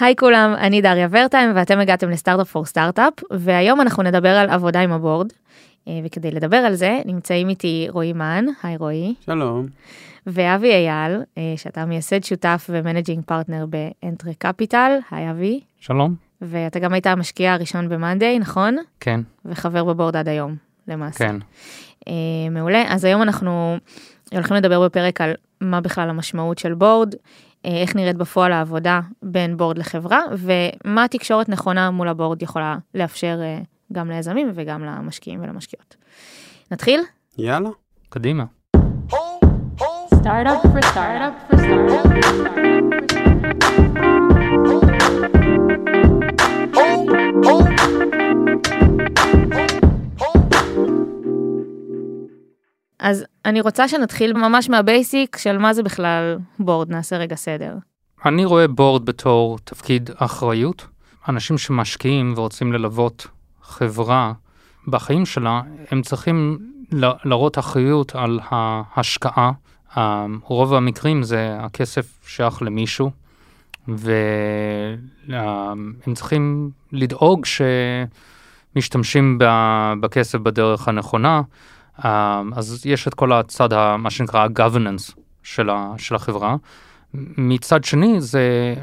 היי כולם, אני דריה ורתיים ואתם הגעתם לסטארט-אפ פור סטארט-אפ, והיום אנחנו נדבר על עבודה עם הבורד, וכדי לדבר על זה נמצאים איתי רועי מן, היי רועי. שלום. ואבי אייל, שאתה מייסד שותף ומנג'ינג פרטנר באנטרי קפיטל, היי אבי. שלום. ואתה גם היית המשקיע הראשון במאנדיי, נכון? כן. וחבר בבורד עד היום, למעשה. כן. מעולה, אז היום אנחנו הולכים לדבר בפרק על מה בכלל המשמעות של בורד, איך נראית בפועל העבודה בין בורד לחברה, ומה התקשורת נכונה מול הבורד יכולה לאפשר גם ליזמים וגם למשקיעים ולמשקיעות. נתחיל? יאללה, קדימה. Startup for startup for startup. אז אני רוצה שנתחיל ממש מהבייסיק של מה זה בכלל בורד, נעשה רגע סדר. אני רואה בורד בתור תפקיד אחריות. אנשים שמשקיעים ורוצים ללוות חברה בחיים שלה, הם צריכים לראות אחריות על ההשקעה. רוב המקרים זה הכסף שייך למישהו, והם צריכים לדאוג שמשתמשים בכסף בדרך הנכונה, אז יש את כל הצד, מה שנקרא, governance של החברה. מצד שני, זה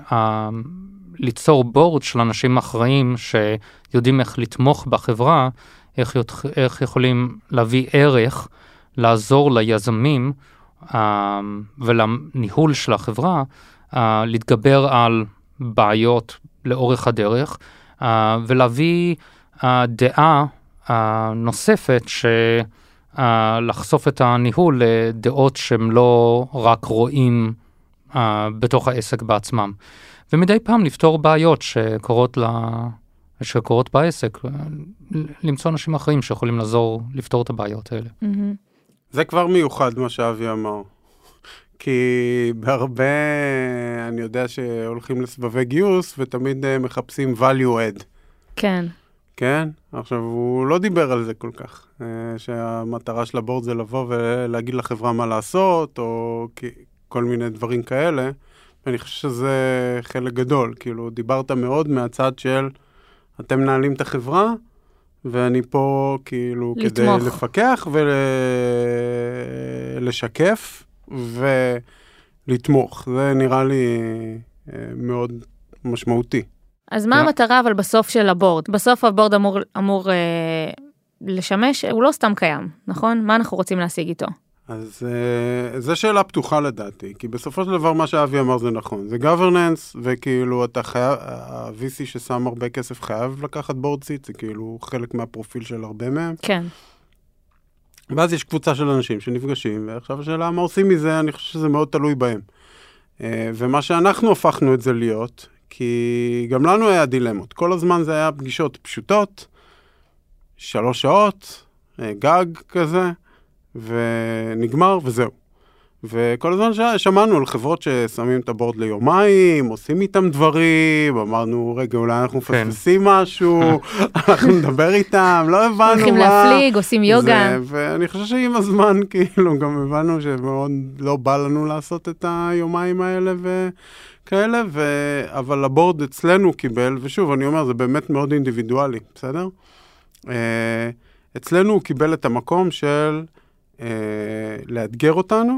ליצור בורד של אנשים אחראים שיודעים איך לתמוך בחברה, איך יכולים להביא ערך, לעזור ליזמים ולניהול של החברה, להתגבר על בעיות לאורך הדרך, ולהביא דעה נוספת לחשוף את הניהול לדעות שהם לא רק רואים בתוך העסק בעצמם. ומדי פעם לפתור בעיות שקורות בעסק, למצוא אנשים אחרים שיכולים לעזור לפתור את הבעיות האלה. זה כבר מיוחד מה שאבי אמר. כי בהרבה, אני יודע שהולכים לסבבי גיוס ותמיד מחפשים value add. כן. כן, עכשיו הוא לא דיבר על זה כל כך, שהמטרה של הבורד זה לבוא ולהגיד לחברה מה לעשות, או כל מיני דברים כאלה, ואני חושב שזה חלק גדול, כאילו דיברת מאוד מהצד של, אתם נעלים את החברה, ואני פה כאילו כדי לפקח ולשקף ולתמוך, זה נראה לי מאוד משמעותי. אז מה המטרה אבל בסוף של הבורד? בסוף הבורד אמור לשמש, הוא לא סתם קיים, נכון? מה אנחנו רוצים להשיג איתו? אז זו שאלה פתוחה לדעתי, כי בסופו של דבר מה שאבי אמר זה נכון, זה גוברננס, וכאילו אתה חייב, ה-VC ששם הרבה כסף חייב לקחת בורד סיט, זה כאילו חלק מהפרופיל של הרבה מהם. כן. ואז יש קבוצה של אנשים שנפגשים, ועכשיו השאלה מה עושים מזה, אני חושב שזה מאוד תלוי בהם. ומה שאנחנו הפכנו את זה להיות... כי גם לנו היה דילמות. כל הזמן זה היה פגישות פשוטות, 3 שעות, גג כזה, ונגמר, וזהו. וכל הזמן שמענו על חברות ששמים את הבורד ליומיים, עושים איתם דברים, אמרנו, רגע, אולי אנחנו מפספסים משהו, אנחנו נדבר איתם, לא הבנו מה. הולכים להפליג, עושים יוגה. ואני חושב שעם הזמן, כאילו, גם הבנו שמאוד לא בא לנו לעשות את היומיים האלה וכאלה, אבל הבורד אצלנו קיבל, ושוב, אני אומר, זה באמת מאוד אינדיבידואלי, בסדר? אצלנו הוא קיבל את המקום של לאתגר אותנו,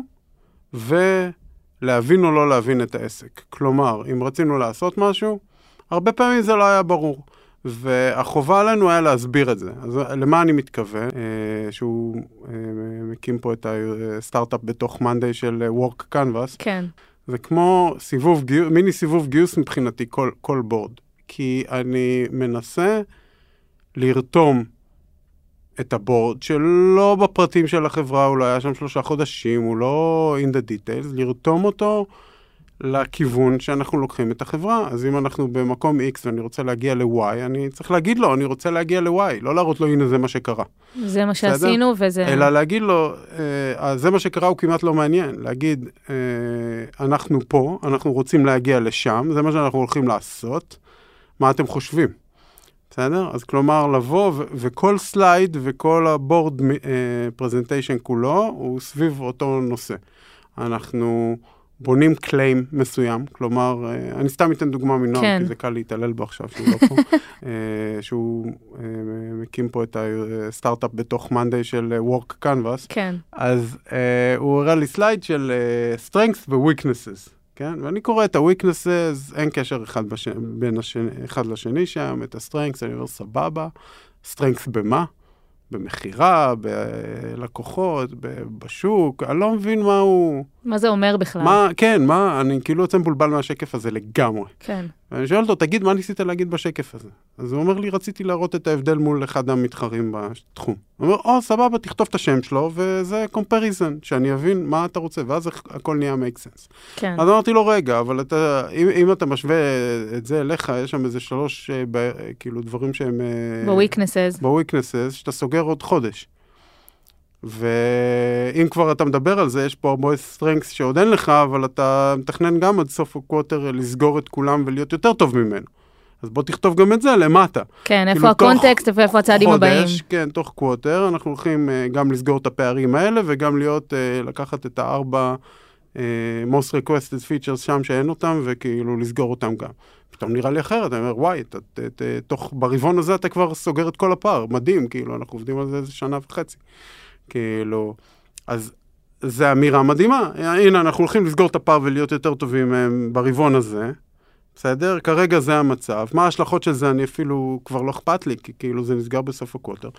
ולהבין או לא להבין את העסק. כלומר, אם רצינו לעשות משהו, הרבה פעמים זה לא היה ברור. והחובה עלינו היה להסביר את זה. אז למה אני מתכוון? שהוא מקים פה את הסטארט-אפ בתוך מאנדיי של וורק קנבאס. כן. זה כמו סיבוב גיוס, מיני סיבוב גיוס מבחינתי, כל בורד. כי אני מנסה לרתום את הבורד, שלא בפרטים של החברה, הוא לא היה שם 3 חודשים, הוא לא in the details, לרתום אותו לכיוון שאנחנו לוקחים את החברה. אז אם אנחנו במקום X ואני רוצה להגיע ל-Y, אני צריך להגיד לו, אני רוצה להגיע ל-Y, לא להראות לו, הנה זה מה שקרה. זה מה שעשינו וזה... אלא להגיד לו, זה מה שקרה הוא כמעט לא מעניין. להגיד, אנחנו פה, אנחנו רוצים להגיע לשם, זה מה שאנחנו הולכים לעשות, מה אתם חושבים? בסדר? אז כלומר, לבוא, וכל סלייד וכל הבורד פרזנטיישן כולו, הוא סביב אותו נושא. אנחנו בונים קליים מסוים, כלומר, אני סתם אתן דוגמה מנועם, כן. כי זה קל להתעלל בו עכשיו, שהוא לא פה, שהוא מקים פה את הסטארט-אפ בתוך Monday של Work Canvas, כן. אז הוא הראה לי סלייד של Strengths ו-Weaknesses, כן? ואני קורא את ה-Weaknesses, אין קשר אחד לשני שם, את ה-Strengths, אני אומר סבבה, Strengths במה? במחירה, בלקוחות, בשוק, אני לא מבין מה הוא... מה זה אומר בכלל? מה, כן, מה, אני כאילו יוצא מבולבל מהשקף הזה לגמרי. כן. ואני שואל אותו, תגיד, מה ניסית להגיד בשקף הזה? אז הוא אומר לי, רציתי להראות את ההבדל מול אחד המתחרים בתחום. הוא אומר, סבבה, תכתוב את השם שלו, וזה comparison, שאני אבין מה אתה רוצה, ואז הכל נהיה make sense. כן. אז אמרתי לו, רגע, אבל אתה, אם אתה משווה את זה אליך, יש שם איזה שלוש, כאילו, דברים שהם... ב-weaknesses, שאתה סוגר עוד חודש. ואם כבר אתה מדבר על זה, יש פה הרבה סטרנקס שעוד אין לך, אבל אתה מתכנן גם עד סוף הקווטר לסגור את כולם ולהיות יותר טוב ממנו. אז בוא תכתוב גם את זה למטה. כן, איפה הקונטקסט ואיפה הצעדים הבאים. כן, תוך קווטר, אנחנו הולכים גם לסגור את הפערים האלה, וגם לקחת את הארבע most requested features שם שאין אותם, וכאילו לסגור אותם גם. פתאום נראה לי אחרת, אני אומר, וואי, ברבעון הזה אתה כבר סוגר את כל הפער, מדהים, כאילו, אנחנו עובדים על זה איזה שנה וחצי. כאילו, אז זה אמירה מדהימה. הנה, אנחנו הולכים לסגור את הפער ולהיות יותר טובים ברבעון הזה. בסדר? כרגע זה המצב. מה ההשלכות של זה? אני אפילו כבר לא אכפת לי, כי כאילו זה נסגר בסוף הקוטר.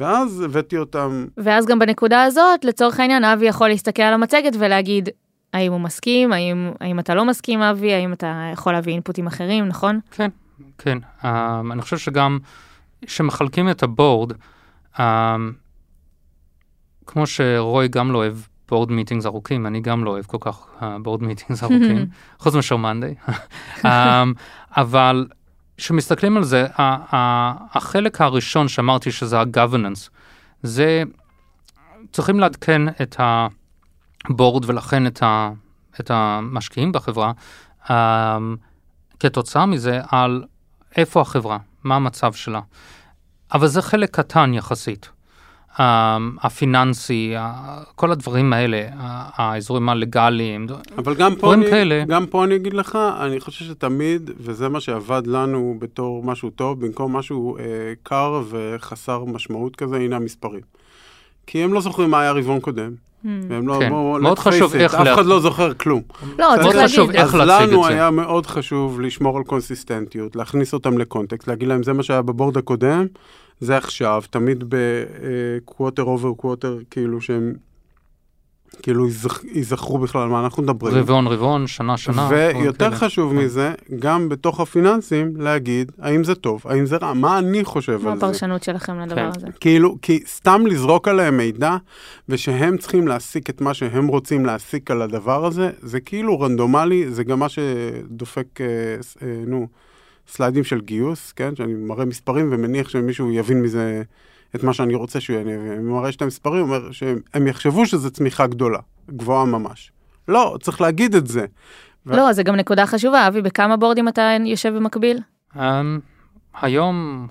ואז הבאתי אותם... ואז גם בנקודה הזאת, לצורך העניין, אבי יכול להסתכל על המצגת ולהגיד, האם הוא מסכים? האם אתה לא מסכים, אבי? האם אתה יכול להביא אינפוטים אחרים, נכון? כן, כן. אני חושב שגם שמחלקים את הבורד, כמו שרוי גם לא אוהב בורד מיטינגס ארוכים, אני גם לא אוהב כל כך בורד מיטינגס ארוכים, חוץ מאשר מנדי. אבל כשמסתכלים על זה, החלק הראשון שאמרתי שזה ה-governance, זה צריכים לעדכן את הבורד ולכן את המשקיעים בחברה, כתוצאה מזה על איפה החברה, מה המצב שלה. אבל זה חלק קטן יחסית. הפיננסי, כל הדברים האלה, האזורים הלגליים, אבל גם פה אני אגיד לך, אני חושב שתמיד, וזה מה שעבד לנו בתור משהו טוב, במקום משהו קר וחסר משמעות כזה, הנה המספרים. כי הם לא זוכרים מה היה רבעון קודם, והם לא תפייסת, אף אחד לא זוכר כלום. אז לנו היה מאוד חשוב לשמור על קונסיסטנטיות, להכניס אותם לקונטקסט, להגיד להם זה מה שהיה בבורד הקודם, זה עכשיו, תמיד בקווטר אובר קווטר, כאילו שהם כאילו ייזכרו בכלל על מה אנחנו מדברים. רבעון, שנה. ויותר חשוב מזה, גם בתוך הפיננסים, להגיד, האם זה טוב, האם זה רע, מה אני חושב על זה. מה הפרשנות שלכם לדבר הזה? כאילו, כי סתם לזרוק עליהם מידע, ושהם צריכים להסיק את מה שהם רוצים להסיק על הדבר הזה, זה כאילו רנדומלי, זה גם מה שדופק, סליידים של גיוס, כן? שאני מראה מספרים ומניח שמישהו יבין מזה את מה שאני רוצה שהוא יבין. אני מראה שתי מספרים, אומר שהם יחשבו שזה צמיחה גדולה, גבוהה ממש. לא, צריך להגיד את זה. לא, זה גם נקודה חשובה. אבי, בכמה בורדים אתה יושב במקביל? היום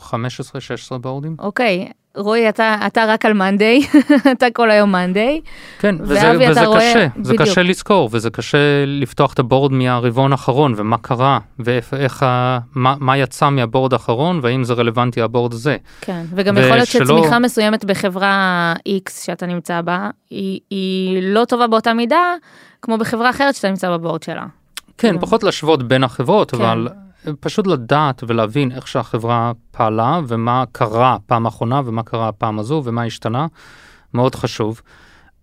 15-16 בורדים. אוקיי. רוי, אתה רק על מנדי, אתה כל היום מנדי. כן, וזה קשה, זה קשה לזכור, וזה קשה לפתוח את הבורד מהרבעון האחרון, ומה קרה, ומה יצא מהבורד האחרון, והאם זה רלוונטי הבורד הזה. כן, וגם יכול להיות שצמיחה מסוימת בחברה X שאתה נמצא בה, היא לא טובה באותה מידה, כמו בחברה אחרת שאתה נמצא בבורד שלה. כן, פחות לשוות בין החברות, אבל... פשוט לדעת ולהבין איך שהחברה פעלה, ומה קרה פעם האחרונה, ומה קרה פעם הזו, ומה השתנה, מאוד חשוב.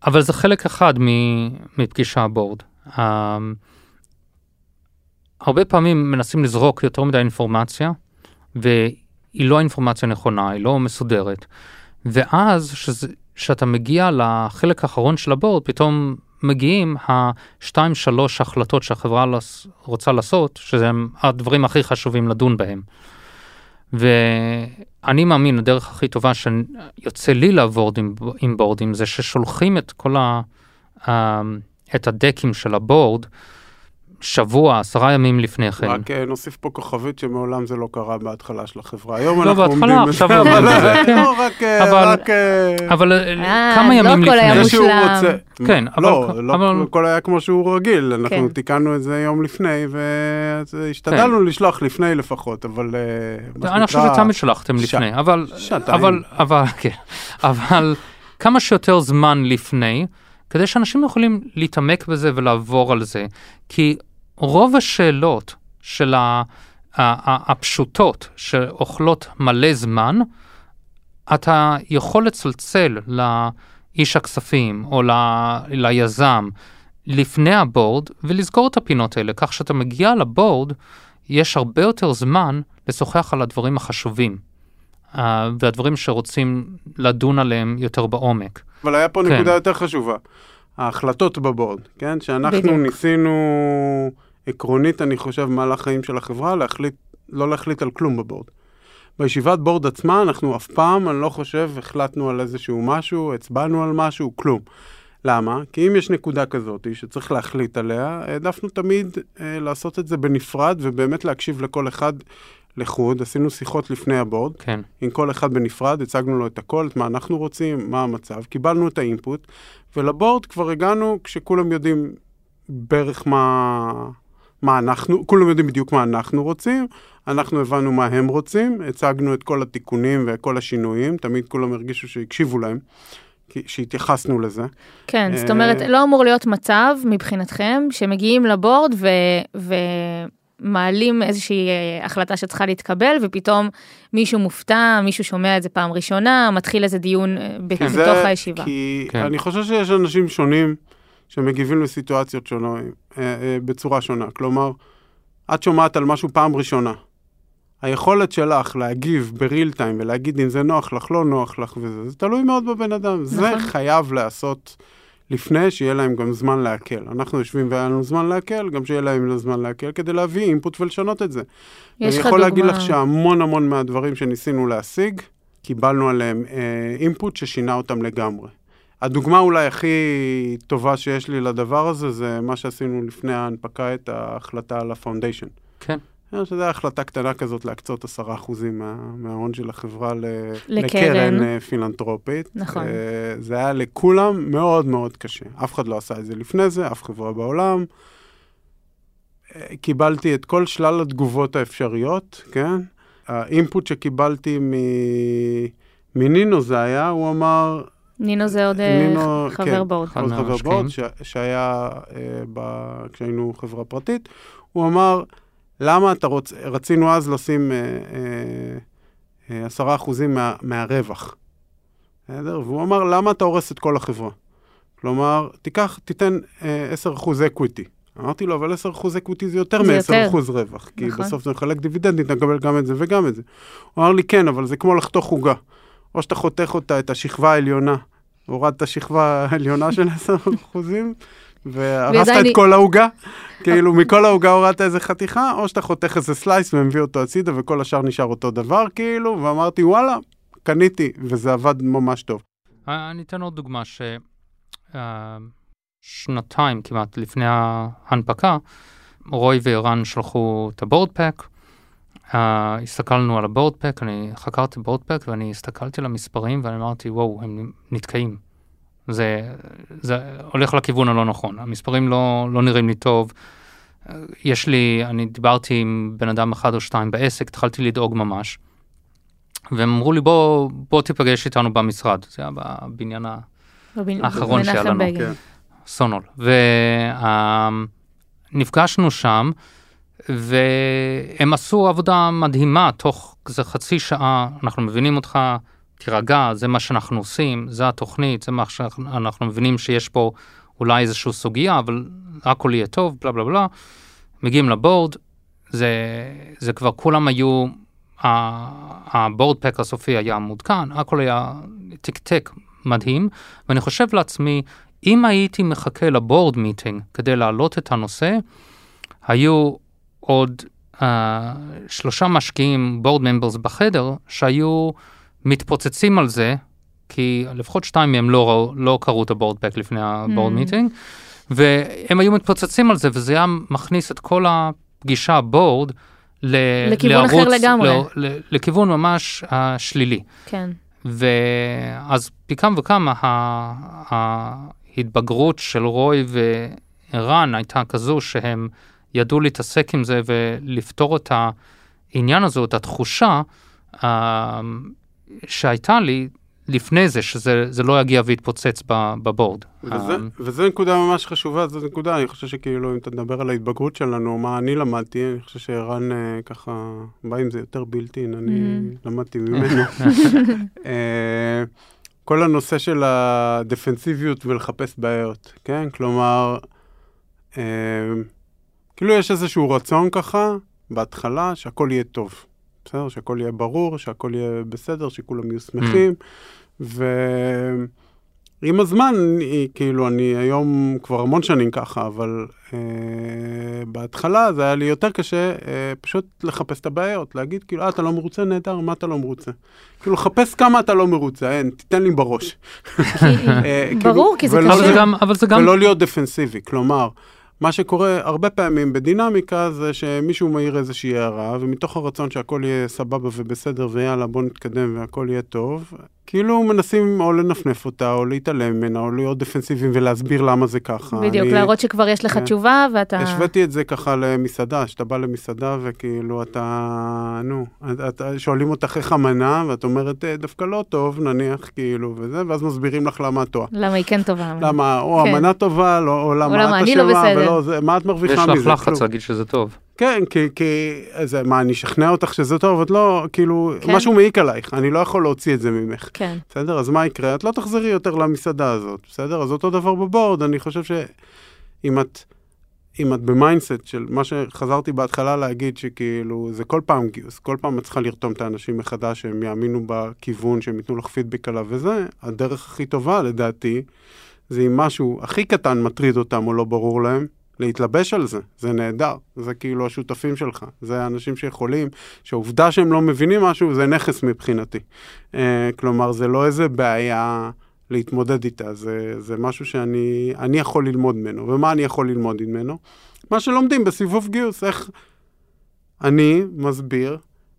אבל זה חלק אחד מפגישה הבורד. הרבה פעמים מנסים לזרוק יותר מדי אינפורמציה, והיא לא אינפורמציה נכונה, היא לא מסודרת. ואז שאתה מגיע לחלק האחרון של הבורד, פתאום... מגיעים ה-2-3 החלטות שהחברה רוצה לעשות, שזה הדברים הכי חשובים לדון בהם. ואני מאמין, הדרך הכי טובה שיוצא לי לעבוד עם בורדים, זה ששולחים את הדקים של הבורד, שבוע, 10 ימים לפני כן. רק נוסיף פה כוכבית שמעולם זה לא קרה בהתחלה של החברה. היום אנחנו עומדים... לא, בהתחלה, עכשיו עומדים בזה. לא, רק... אבל כמה ימים לפני. זה שהוא רוצה... כן, אבל... לא, כל היה כמו שהוא רגיל. אנחנו תיקנו את זה יום לפני, והשתדלנו לשלוח לפני לפחות, אבל... אני חושב שצמד שלחתם לפני, אבל... שעתיים. אבל כמה שיותר זמן לפני, כדי שאנשים יכולים להתעמק בזה ולעבור על זה, כי רוב השאלות של הפשוטות שאוכלות מלא זמן, אתה יכול לצלצל לאיש הכספים או ליזם לפני הבורד ולזכור את הפינות האלה, כך שאתה מגיע לבורד, יש הרבה יותר זמן לשוחח על הדברים החשובים, והדברים שרוצים לדון עליהם יותר בעומק. אבל היה פה נקודה יותר חשובה. ההחלטות בבורד, כן? שאנחנו ניסינו עקרונית, אני חושב, מהלך חיים של החברה, לא להחליט על כלום בבורד. בישיבת בורד עצמה, אנחנו אף פעם, אני לא חושב, החלטנו על איזשהו משהו, הצבענו על משהו, כלום. למה? כי אם יש נקודה כזאת שצריך להחליט עליה, העדפנו תמיד לעשות את זה בנפרד, ובאמת להקשיב לכל אחד לחוד. עשינו שיחות לפני הבורד, עם כל אחד בנפרד, הצגנו לו את הכל, את מה אנחנו רוצים, מה המצב, קיבלנו את האינפוט, ולבורד כבר הגענו כשכולם יודעים בערך מה אנחנו, כולם יודעים בדיוק מה אנחנו רוצים, אנחנו הבנו מה הם רוצים, הצגנו את כל התיקונים וכל השינויים, תמיד כולם הרגישו שיקשיבו להם, שהתייחסנו לזה. כן, זאת אומרת, לא אמור להיות מצב מבחינתכם, שמגיעים לבורד מעלים איזושהי החלטה שצריכה להתקבל, ופתאום מישהו מופתע, מישהו שומע את זה פעם ראשונה, מתחיל איזה דיון בתוך הישיבה. כי אני חושב שיש אנשים שונים שמגיבים לסיטואציות שונות, בצורה שונה. כלומר, את שומעת על משהו פעם ראשונה. היכולת שלך להגיב בריל טיים ולהגיד אם זה נוח לך, לא נוח לך וזה, זה תלוי מאוד בבן אדם. זה חייב לעשות לפני שיהיה להם גם זמן להקל. אנחנו יושבים והיה לנו זמן להקל, גם שיהיה להם זמן להקל, כדי להביא אינפוט ולשנות את זה. אני יכול להגיד לך שהמון המון מהדברים שניסינו להשיג, קיבלנו עליהם אינפוט ששינה אותם לגמרי. הדוגמה אולי הכי טובה שיש לי לדבר הזה, זה מה שעשינו לפני ההנפקה, את ההחלטה על הפאונדיישן. כן. שזו החלטה קטנה כזאת להקצות 10% מההון של החברה לקרן פילנטרופית. נכון. זה היה לכולם מאוד מאוד קשה. אף אחד לא עשה את זה לפני זה, אף חברה בעולם. קיבלתי את כל שלל התגובות האפשריות, כן? האינפוט שקיבלתי מנינו זה היה, הוא אמר... נינו זה עוד חבר בורד. עוד חבר בורד, שהיה כשהיינו חברה פרטית. הוא אמר... למה אתה רצינו אז לשים 10% מהרווח? והוא אמר, למה אתה הורס את כל החברה? כלומר, תיתן 10% אקוויטי. אמרתי לו, אבל 10% אקוויטי זה יותר מ-10% רווח, כי בסוף זה מחלק דיבידנד, נקבל גם את זה וגם את זה. הוא אמר לי, כן, אבל זה כמו לחתוך חוגה. או שאתה חותך אותה, את השכבה העליונה, הורדת את השכבה העליונה של 10%, והרסת את כל ההוגה, כאילו מכל ההוגה הורדת איזה חתיכה, או שאתה חותך איזה סלייס ומביא אותו הצידה, וכל השאר נשאר אותו דבר, כאילו, ואמרתי, וואלה, קניתי, וזה עבד ממש טוב. אני אתן עוד דוגמה, ששנתיים כמעט לפני ההנפקה, רוי ואירן שלחו את הבורד פק, הסתכלנו על הבורד פק, אני חקרתי בורד פק, ואני הסתכלתי למספרים, ואני אמרתי, וואו, הם נתקעים. זה הולך לכיוון הלא נכון. המספרים לא נראים לי טוב. אני דיברתי עם בן אדם אחד או שתיים בעסק, התחלתי לדאוג ממש, והם אמרו לי, בוא תיפגש איתנו במשרד. זה היה בבניין האחרון שהיה לנו. סונול. ונפגשנו שם, והם עשו עבודה מדהימה, תוך כזה חצי שעה, אנחנו מבינים אותך, תירגע, זה מה שאנחנו עושים, זה התוכנית, זה מה שאנחנו מבינים שיש פה אולי איזושהי סוגיה, אבל הכל יהיה טוב, בלה בלה בלה. מגיעים לבורד, זה כבר כולם היו, הבורד פק הסופי היה מודכן, הכל היה תק-תק מדהים, ואני חושב לעצמי, אם הייתי מחכה לבורד מיטינג כדי להעלות את הנושא, היו עוד 3 משקיעים, בורד ממברס בחדר, שהיו... מתפוצצים על זה, כי לפחות 2 מהם לא קראו את הבורד פק לפני הבורד מיטינג, והם היו מתפוצצים על זה, וזה היה מכניס את כל הפגישה, הבורד, לכיוון אחר לגמרי. לכיוון ממש השלילי. כן. ואז פי כמה וכמה, ההתבגרות של רוי ואירן הייתה כזו שהם ידעו להתעסק עם זה ולפתור את העניין הזה, את התחושה שהייתה לי לפני זה, שזה לא יגיע והתפוצץ בבורד. וזה נקודה ממש חשובה, זו נקודה, אני חושב שכאילו אם אתה נדבר על ההתבגרות שלנו, מה אני למדתי, אני חושב שאירן ככה, בא עם זה יותר בלתי, אני למדתי ממנו. כל הנושא של הדפנסיביות ולחפש בעיות, כן? כלומר, כאילו יש איזשהו רצון ככה, בהתחלה, שהכל יהיה טוב. בסדר? שהכל יהיה ברור, שהכל יהיה בסדר, שכולם יהיו שמחים. ועם הזמן, כאילו, אני היום כבר המון שנים ככה, אבל בהתחלה זה היה לי יותר קשה פשוט לחפש את הבעיות, להגיד, כאילו, אתה לא מרוצה, נהדר, מה אתה לא מרוצה? כאילו, לחפש כמה אתה לא מרוצה, אין, תיתן לי בראש. ברור, כי זה קשה. ולא להיות דפנסיבי, כלומר, מה שקורה הרבה פעמים בדינמיקה זה שמישהו מאיר איזושהי הערה, ומתוך הרצון שהכל יהיה סבבה ובסדר, ויאללה בוא נתקדם והכל יהיה טוב, כאילו מנסים או לנפנף אותה, או להתעלם ממנה, או להיות דפנסיביים ולהסביר למה זה ככה. בדיוק, להראות שכבר יש לך תשובה, ואתה... השוויתי את זה ככה למסעדה, שאתה בא למסעדה וכאילו אתה... נו, שואלים אותך איך המנה, ואת אומרת, דווקא לא טוב, נניח, כאילו, וזה, ואז מסבירים לך למה טועה. למה היא כן טובה. למה, או המנה טובה, או למה את השמה, ולא, מה את מרוויחה מזה? יש לך לחץ להגיד שזה טוב. כן, כי זה, מה, אני אשכנע אותך שזה טוב, את לא, כאילו, כן. משהו מעיק עלייך, אני לא יכול להוציא את זה ממך. כן. בסדר? אז מה יקרה? את לא תחזרי יותר למסעדה הזאת, בסדר? אז אותו דבר בבורד, אני חושב שאם את במיינדסט של מה שחזרתי בהתחלה להגיד, שכאילו, זה כל פעם גיוס, כל פעם את צריכה לרתום את האנשים מחדש, שהם יאמינו בכיוון, שהם ייתנו לך פידבק עליו, וזה הדרך הכי טובה, לדעתי, זה אם משהו הכי קטן מטריד אותם או לא ברור להם, להתלבש על זה, זה נהדר, זה כאילו השותפים שלך, זה האנשים שיכולים, שהעובדה שהם לא מבינים משהו, זה נכס מבחינתי. כלומר, זה לא איזה בעיה להתמודד איתה, זה משהו שאני יכול ללמוד ממנו, ומה אני יכול ללמוד ממנו? מה שלומדים בסיבוב גיוס, איך אני מסביר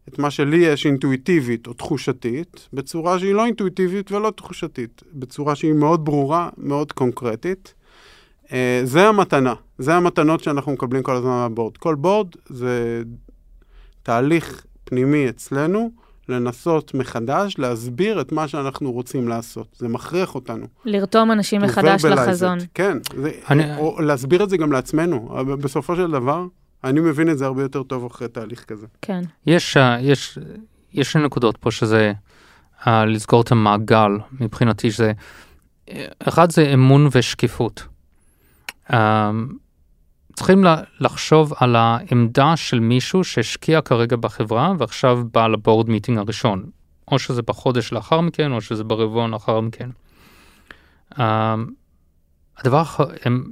את מה שלי יש אינטואיטיבית או תחושתית, בצורה שהיא לא אינטואיטיבית ולא תחושתית, בצורה שהיא מאוד ברורה, מאוד קונקרטית, זה המתנה, זה המתנות שאנחנו מקבלים כל הזמן מהבורד. כל בורד זה תהליך פנימי אצלנו, לנסות מחדש, להסביר את מה שאנחנו רוצים לעשות. זה מכריח אותנו. לרתום אנשים מחדש לחזון. כן, או להסביר את זה גם לעצמנו. בסופו של דבר, אני מבין את זה הרבה יותר טוב אחרי תהליך כזה. כן. יש נקודות פה שזה, לסגור את המעגל, מבחינתי שזה, אחד זה אמון ושקיפות. צריכים לחשוב על העמדה של מישהו שהשקיע כרגע בחברה ועכשיו בא לבורד מיטינג הראשון, או שזה בחודש לאחר מכן, או שזה ברבעון לאחר מכן.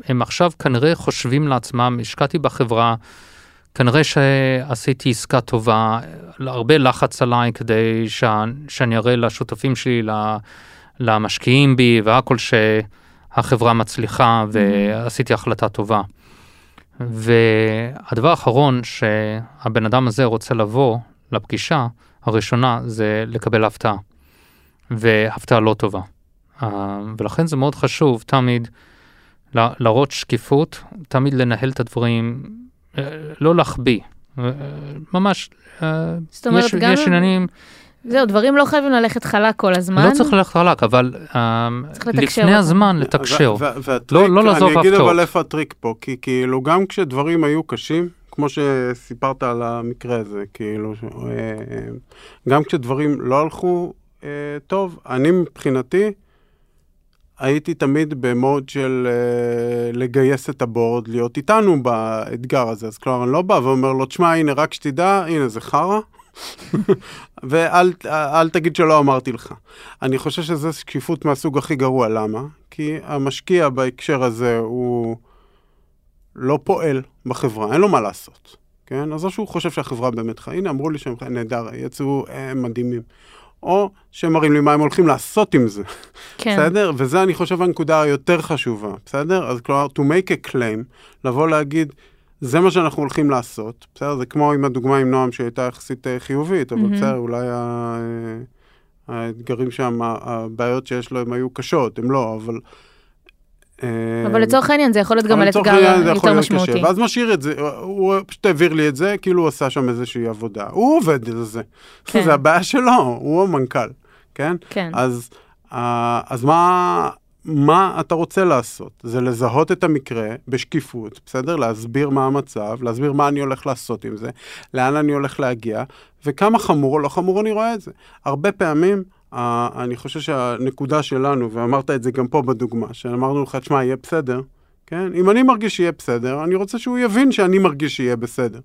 הם עכשיו כנראה חושבים לעצמם, השקעתי בחברה, כנראה שעשיתי עסקה טובה, הרבה לחץ עליי כדי שאני אראה לשותפים שלי, למשקיעים בי, והכל ש... החברה מצליחה ועשיתי החלטה טובה. והדבר האחרון שהבן אדם הזה רוצה לבוא לפגישה הראשונה זה לקבל הפתעה. והפתעה לא טובה. ולכן זה מאוד חשוב תמיד להראות שקיפות, תמיד לנהל את הדברים, לא להחביא. ממש, יש עניינים... זהו, דברים לא חייבים ללכת חלק כל הזמן. לא צריך ללכת חלק, אבל לפני הזמן לתקשר. לא לעזוב הפתעות. אני אגיד אבל איפה הטריק פה, כי כאילו גם כשדברים היו קשים, כמו שסיפרת על המקרה הזה, כאילו, גם כשדברים לא הלכו טוב, אני מבחינתי, הייתי תמיד במוד של לגייס את הבורד, להיות איתנו באתגר הזה. אז כלומר, אני לא בא ואומר לו, תשמע, הנה, רק שתדע, הנה, זה חרה. ואל תגיד שלא אמרתי לך. אני חושב שזה שקיפות מהסוג הכי גרוע. למה? כי המשקיע בהקשר הזה הוא לא פועל בחברה, אין לו מה לעשות. כן? אז או שהוא חושב שהחברה באמת חיים, אמרו לי שהם נהדר, יצאו מדהימים. או שהם מראים לי מה הם הולכים לעשות עם זה. כן. בסדר? וזה אני חושב הנקודה היותר חשובה. בסדר? אז כלומר, to make a claim, לבוא להגיד, זה מה שאנחנו הולכים לעשות. בסדר? זה כמו עם הדוגמה עם נועם שהייתה יחסית חיובית, אבל בסדר, אולי האתגרים שם, הבעיות שיש לו, הם היו קשות, הם לא, אבל... אבל לצורך העניין זה יכול להיות גם על אתגר יותר משמעותי. ואז משאיר את זה, הוא פשוט העביר לי את זה, כאילו הוא עשה שם איזושהי עבודה. הוא עובד את זה. זה הבעיה שלו, הוא המנכ"ל. כן? כן. אז מה אתה רוצה לעשות? זה לזהות את המקרה בשקיפות, בסדר? להסביר מה המצב, להסביר מה אני הולך לעשות עם זה, לאן אני הולך להגיע, וכמה חמור או לא חמור אני רואה את זה. הרבה פעמים... אני חושב שהנקודה שלנו, ואמרת את זה גם פה בדוגמה, שאמרנו לך, תשמע, יהיה בסדר, כן? אם אני מרגיש שיהיה בסדר, אני רוצה שהוא יבין שאני מרגיש שיהיה בסדר,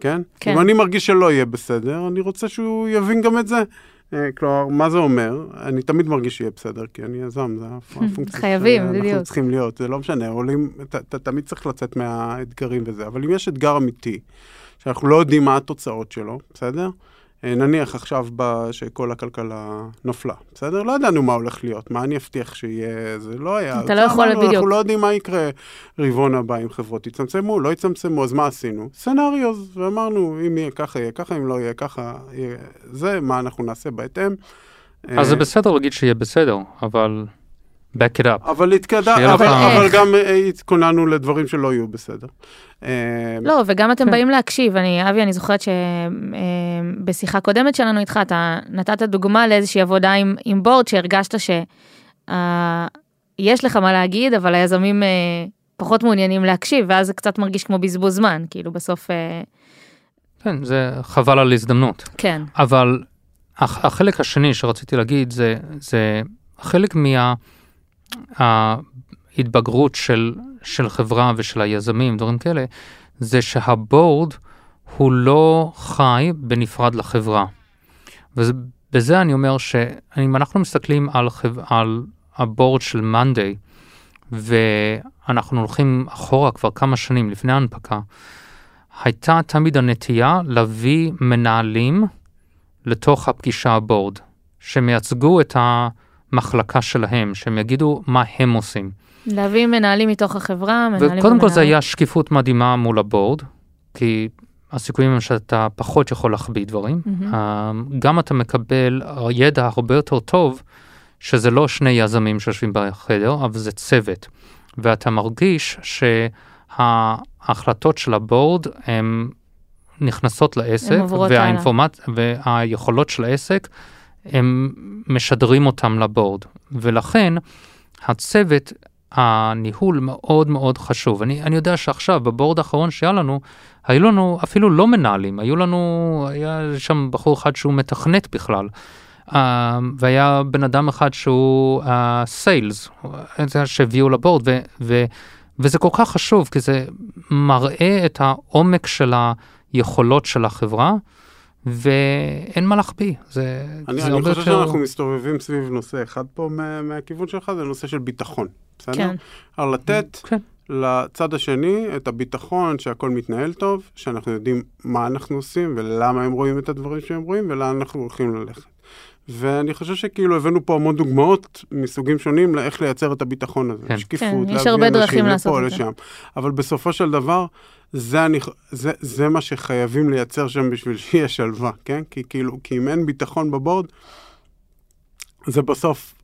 כן? כן. אם אני מרגיש שלא יהיה בסדר, אני רוצה שהוא יבין גם את זה. כלומר, מה זה אומר? אני תמיד מרגיש שיהיה בסדר, כי אני יזם, זה הפונקציה. חייבים, בדיוק. אנחנו צריכים להיות, זה לא משנה, עולים, אתה תמיד צריך לצאת מהאתגרים וזה, אבל אם יש אתגר אמיתי, שאנחנו לא יודעים מה התוצאות שלו, בסדר? נניח עכשיו שכל הכלכלה נופלה, בסדר? לא ידענו מה הולך להיות, מה אני אבטיח שיהיה, זה לא היה. אתה לא יכול בדיוק. אנחנו לא יודעים מה יקרה רבעון הבא, אם חברות יצמצמו, לא יצמצמו, אז מה עשינו? סנריוז, ואמרנו, אם יהיה ככה, יהיה ככה, אם לא יהיה ככה, זה מה אנחנו נעשה בהתאם. אז זה בסדר להגיד שיהיה בסדר, אבל... back it up. אבל גם התכוננו לדברים שלא יהיו בסדר. לא, וגם אתם באים להקשיב. אבי, אני זוכרת שבשיחה קודמת שלנו איתך, אתה נתת דוגמה לאיזושהי עבודה עם בורד, שהרגשת שיש לך מה להגיד, אבל היזמים פחות מעוניינים להקשיב, ואז זה קצת מרגיש כמו בזבוז זמן, כאילו בסוף... כן, זה חבל על הזדמנות. כן. אבל החלק השני שרציתי להגיד, זה חלק מה... ההתבגרות של חברה ושל היזמים, דברים כאלה, זה שהבורד הוא לא חי בנפרד לחברה. ובזה אני אומר שאם אנחנו מסתכלים על הבורד של Monday, ואנחנו הולכים אחורה כבר כמה שנים לפני ההנפקה, הייתה תמיד הנטייה להביא מנהלים לתוך הפגישה הבורד, שמייצגו את ה... מחלקה שלהם, שהם יגידו מה הם עושים. להביא מנהלים מתוך החברה, מנהלים וקודם כל זה היה שקיפות מדהימה מול הבורד, כי הסיכויים הם שאתה פחות יכול להחביא דברים. גם אתה מקבל ידע הרבה יותר טוב, שזה לא שני יזמים שיושבים בחדר, אבל זה צוות. ואתה מרגיש שההחלטות של הבורד הן נכנסות לעסק, והיכולות של העסק, הם משדרים אותם לבורד, ולכן הצוות, הניהול מאוד מאוד חשוב. אני יודע שעכשיו, בבורד האחרון שהיה לנו, היו לנו אפילו לא מנהלים, היה שם בחור אחד שהוא מתכנת בכלל, והיה בן אדם אחד שהוא סיילס, שהביאו לבורד, וזה כל כך חשוב, כי זה מראה את העומק של היכולות של החברה, ואין מה להחביא. אני חושב שאנחנו מסתובבים סביב נושא אחד פה מהכיוון שלך, זה נושא של ביטחון, בסדר? אבל לתת לצד השני את הביטחון שהכל מתנהל טוב, שאנחנו יודעים מה אנחנו עושים ולמה הם רואים את הדברים שהם רואים ולאן אנחנו הולכים ללכת. ואני חושב שכאילו הבאנו פה המון דוגמאות מסוגים שונים לאיך לייצר את הביטחון הזה. שקיפות, להביא אנשים לפה לשם. אבל בסופו של דבר, זה מה שחייבים לייצר שם בשביל שיהיה שלווה, כן? כי אם אין ביטחון בבורד, זה בסוף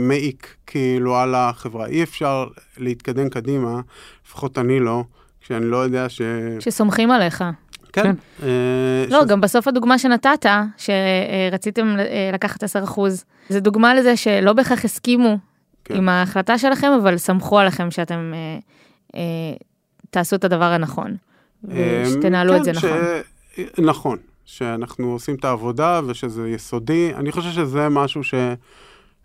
מעיק, כאילו על החברה. אי אפשר להתקדם קדימה, לפחות אני לא, כשאני לא יודע שסומכים עליך. כן. לא, גם בסוף הדוגמה שנתת, שרציתם לקחת 10%, זה דוגמה לזה שלא בהכרח הסכימו עם ההחלטה שלכם, אבל סמכו עליכם שאתם תעשו את הדבר הנכון, ושתנהלו את זה נכון. נכון, שאנחנו עושים את העבודה ושזה יסודי. אני חושב שזה משהו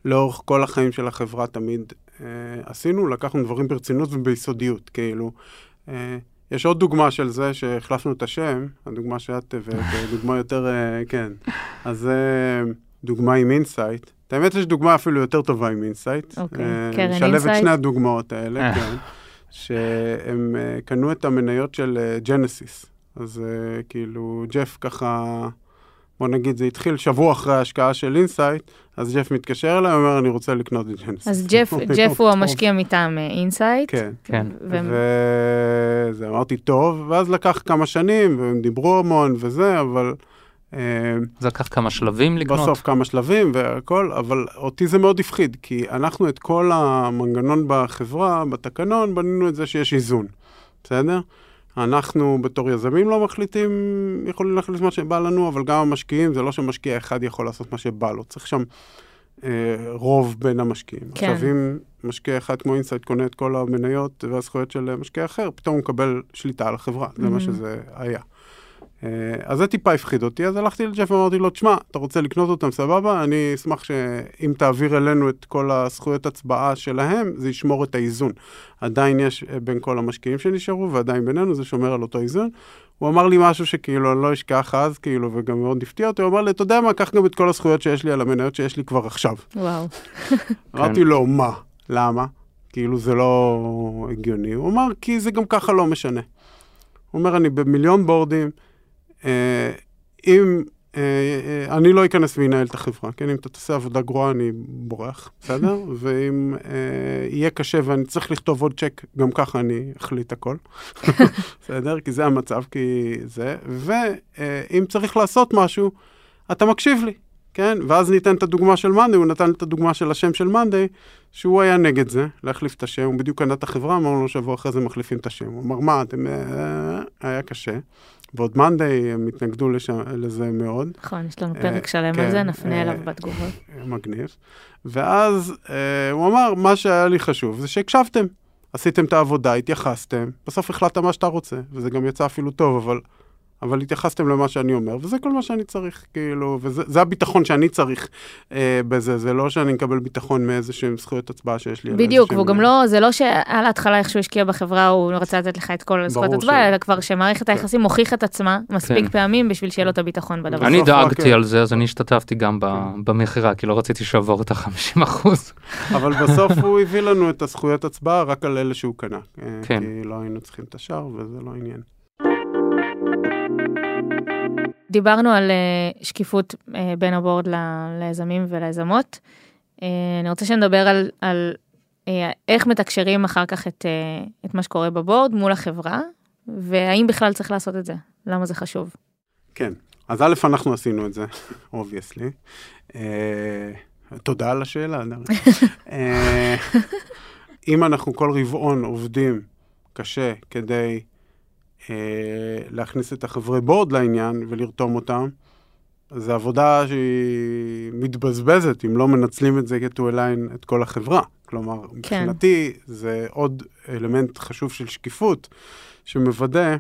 שלאורך כל החיים של החברה תמיד עשינו, לקחנו דברים ברצינות וביסודיות, כאילו... יש עוד דוגמה של זה שהחלפנו את השם, הדוגמה שאת הבאת, דוגמה יותר, כן. אז דוגמה עם אינסייט. האמת יש דוגמה אפילו יותר טובה עם אינסייט. משלבת שני הדוגמאות האלה, כן. שהם קנו את המניות של ג'נסיס. אז כאילו, ג'ף ככה בוא נגיד, זה התחיל שבוע אחרי ההשקעה של אינסייט, אז ג'ף מתקשר אליי, אומר, אני רוצה לקנות את ג'נסיס. אז ג'ף הוא המשקיע מטעם אינסייט. כן. וזה אמרתי, טוב, ואז לקח כמה שנים, והם דיברו המון וזה, אבל... זה לקח כמה שלבים לקנות. בסוף כמה שלבים והכל, אבל אותי זה מאוד הפחיד, כי אנחנו את כל המנגנון בחברה, בתקנון, בנינו את זה שיש איזון. בסדר? אנחנו בתור יזמים לא מחליטים, יכולים להחליט מה שבא לנו, אבל גם המשקיעים, זה לא שמשקיע אחד יכול לעשות מה שבא לו. צריך שם רוב בין המשקיעים. כן. עכשיו, אם משקיע אחד כמו אינסייט קונה את כל המניות והזכויות של משקיע אחר, פתאום הוא מקבל שליטה על החברה. זה מה שזה היה. אז זה טיפה הפחיד אותי, אז הלכתי לג'ף ואמרתי לו, תשמע, אתה רוצה לקנות אותם סבבה? אני אשמח שאם תעביר אלינו את כל הזכויות הצבעה שלהם, זה ישמור את האיזון. עדיין יש בין כל המשקיעים שנשארו, ועדיין בינינו זה שומר על אותו איזון. הוא אמר לי משהו שכאילו אני לא אשכח אז, כאילו, וגם מאוד נפתיע אותי, הוא אמר לי, אתה יודע מה, קח גם את כל הזכויות שיש לי על המניות שיש לי כבר עכשיו. וואו. אמרתי לו, מה? למה? כאילו זה לא הגיוני. הוא אמר, כי זה גם ככה לא משנה. הוא אומר, אני במיליון בורדים, אם אני לא אכנס וינהל את החברה, כן? אם אתה תעשה עבודה גרועה, אני בורח, בסדר? ואם יהיה קשה ואני צריך לכתוב עוד צ'ק, גם ככה אני אחליט הכל, בסדר? כי זה המצב, כי זה. ואם צריך לעשות משהו, אתה מקשיב לי, כן? ואז ניתן את הדוגמה של מנדי, הוא נתן את הדוגמה של השם של מנדי, שהוא היה נגד זה, להחליף את השם, הוא בדיוק קנה את החברה, אמרנו לו שבוע אחרי זה מחליפים את השם. הוא אמר, מה, אתם... היה קשה. ועוד מנדי הם התנגדו לזה מאוד. נכון, יש לנו פרק שלם על זה, נפנה אליו בתגובות. מגניב. ואז הוא אמר, מה שהיה לי חשוב זה שהקשבתם. עשיתם את העבודה, התייחסתם, בסוף החלטת מה שאתה רוצה, וזה גם יצא אפילו טוב, אבל התייחסתם למה שאני אומר, וזה כל מה שאני צריך, כאילו, וזה הביטחון שאני צריך בזה, זה לא שאני מקבל ביטחון מאיזשהם זכויות הצבעה שיש לי. בדיוק, וגם לא, זה לא שעל ההתחלה איכשהו השקיע בחברה, הוא רצה לתת לך את כל זכויות הצבעה, אלא כבר שמערכת היחסים מוכיח את עצמה, מספיק פעמים בשביל שיהיה לו את הביטחון בדבר. אני דאגתי על זה, אז אני השתתפתי גם במחירה, כי לא רציתי שעבור את ה-50%. אבל בסוף הוא הביא לנו את הזכויות הצבעה רק על אלה שהוא קנה, כי לא היינו צריכים את השאר, וזה לא עניין. דיברנו על שקיפות בין הבורד ליזמים וליזמות. אני רוצה שנדבר על איך מתקשרים אחר כך את מה שקורה בבורד מול החברה, והאם בכלל צריך לעשות את זה. למה זה חשוב? כן. אז א', אנחנו עשינו את זה, obviously. תודה על השאלה, דריה. אם אנחנו כל רבעון עובדים קשה כדי... להכניס את החברי בורד לעניין ולרתום אותם, זה עבודה שהיא מתבזבזת, אם לא מנצלים את זה כתועליין את כל החברה. כלומר, מבחינתי זה עוד אלמנט חשוב של שקיפות, שמוודא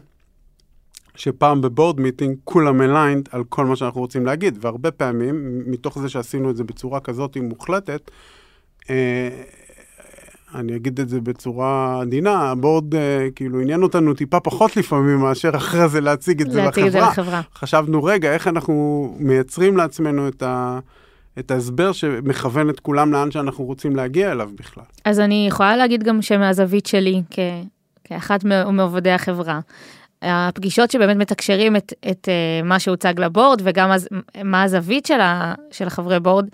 שפעם בבורד מיטינג כולם אליינד על כל מה שאנחנו רוצים להגיד, והרבה פעמים, מתוך זה שעשינו את זה בצורה כזאת היא מוחלטת, אני אגיד את זה בצורה עדינה, הבורד כאילו עניין אותנו טיפה פחות לפעמים מאשר אחרי זה להציג את זה לחברה. חשבנו רגע איך אנחנו מייצרים לעצמנו את ההסבר שמכוון את כולם לאן שאנחנו רוצים להגיע אליו בכלל. אז אני יכולה להגיד גם שמהזווית שלי כאחת מעובדי החברה, הפגישות שבאמת מתקשרים את מה שהוצג לבורד וגם מה הזווית של החברי בורד,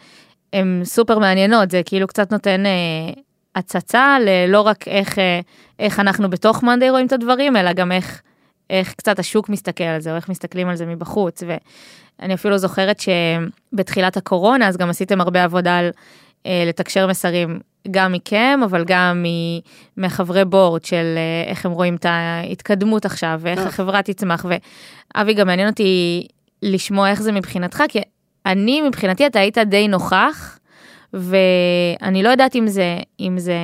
הם סופר מעניינות, זה כאילו קצת נותן... הצצה ללא רק איך אנחנו בתוך מנדי רואים את הדברים, אלא גם איך קצת השוק מסתכל על זה, או איך מסתכלים על זה מבחוץ. ואני אפילו זוכרת שבתחילת הקורונה, אז גם עשיתם הרבה עבודה על לתקשר מסרים גם מכם, אבל גם מחברי בורד של איך הם רואים את ההתקדמות עכשיו, ואיך החברה תצמח. ואבי, גם מעניין אותי לשמוע איך זה מבחינתך, כי אני מבחינתי אתה היית די נוכח, ואני לא יודעת אם זה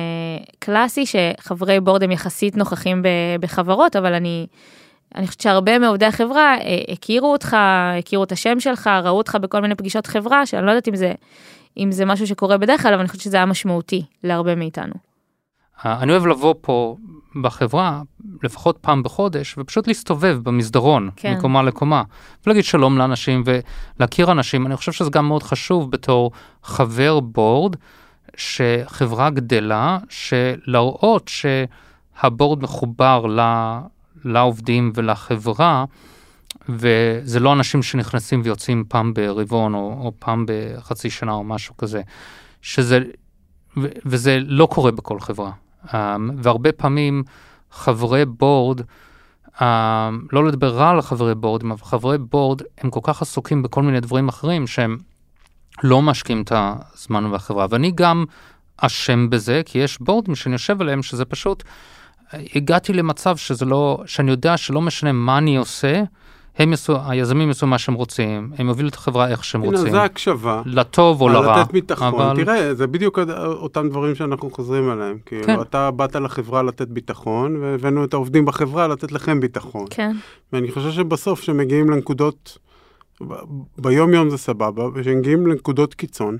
קלאסי שחברי בורד הם יחסית נוכחים בחברות, אבל אני חושבת שהרבה מעובדי החברה הכירו אותך, הכירו את השם שלך, ראו אותך בכל מיני פגישות חברה, שאני לא יודעת אם זה משהו שקורה בדרך כלל, אבל אני חושבת שזה היה משמעותי להרבה מאיתנו. אני אוהב לבוא פה בחברה, לפחות פעם בחודש, ופשוט להסתובב במסדרון, מקומה לקומה, ולהגיד שלום לאנשים ולהכיר אנשים. אני חושב שזה גם מאוד חשוב בתור חבר בורד, שחברה גדלה, שלראות שהבורד מחובר לעובדים ולחברה, וזה לא אנשים שנכנסים ויוצאים פעם ברבעון, או פעם בחצי שנה, או משהו כזה, וזה לא קורה בכל חברה. והרבה פעמים חברי בורד, לא לדבר רע על חברי בורד, אבל חברי בורד הם כל כך עסוקים בכל מיני דברים אחרים, שהם לא משקיעים את הזמן והחברה. ואני גם אשם בזה, כי יש בורדים שאני יושב עליהם, שזה פשוט, הגעתי למצב שזה לא, שאני יודע שלא משנה מה אני עושה, היזמים יעשו מה שהם רוצים, הם יובילו את החברה איך שהם רוצים. הנה, זה הקשבה. לטוב או לרע. לתת ביטחון. תראה, זה בדיוק אותם דברים שאנחנו חוזרים עליהם. כאילו, אתה באת לחברה לתת ביטחון, והבאנו את העובדים בחברה לתת לכם ביטחון. כן. ואני חושב שבסוף, שמגיעים לנקודות, ביום-יום זה סבבה, ושמגיעים לנקודות קיצון,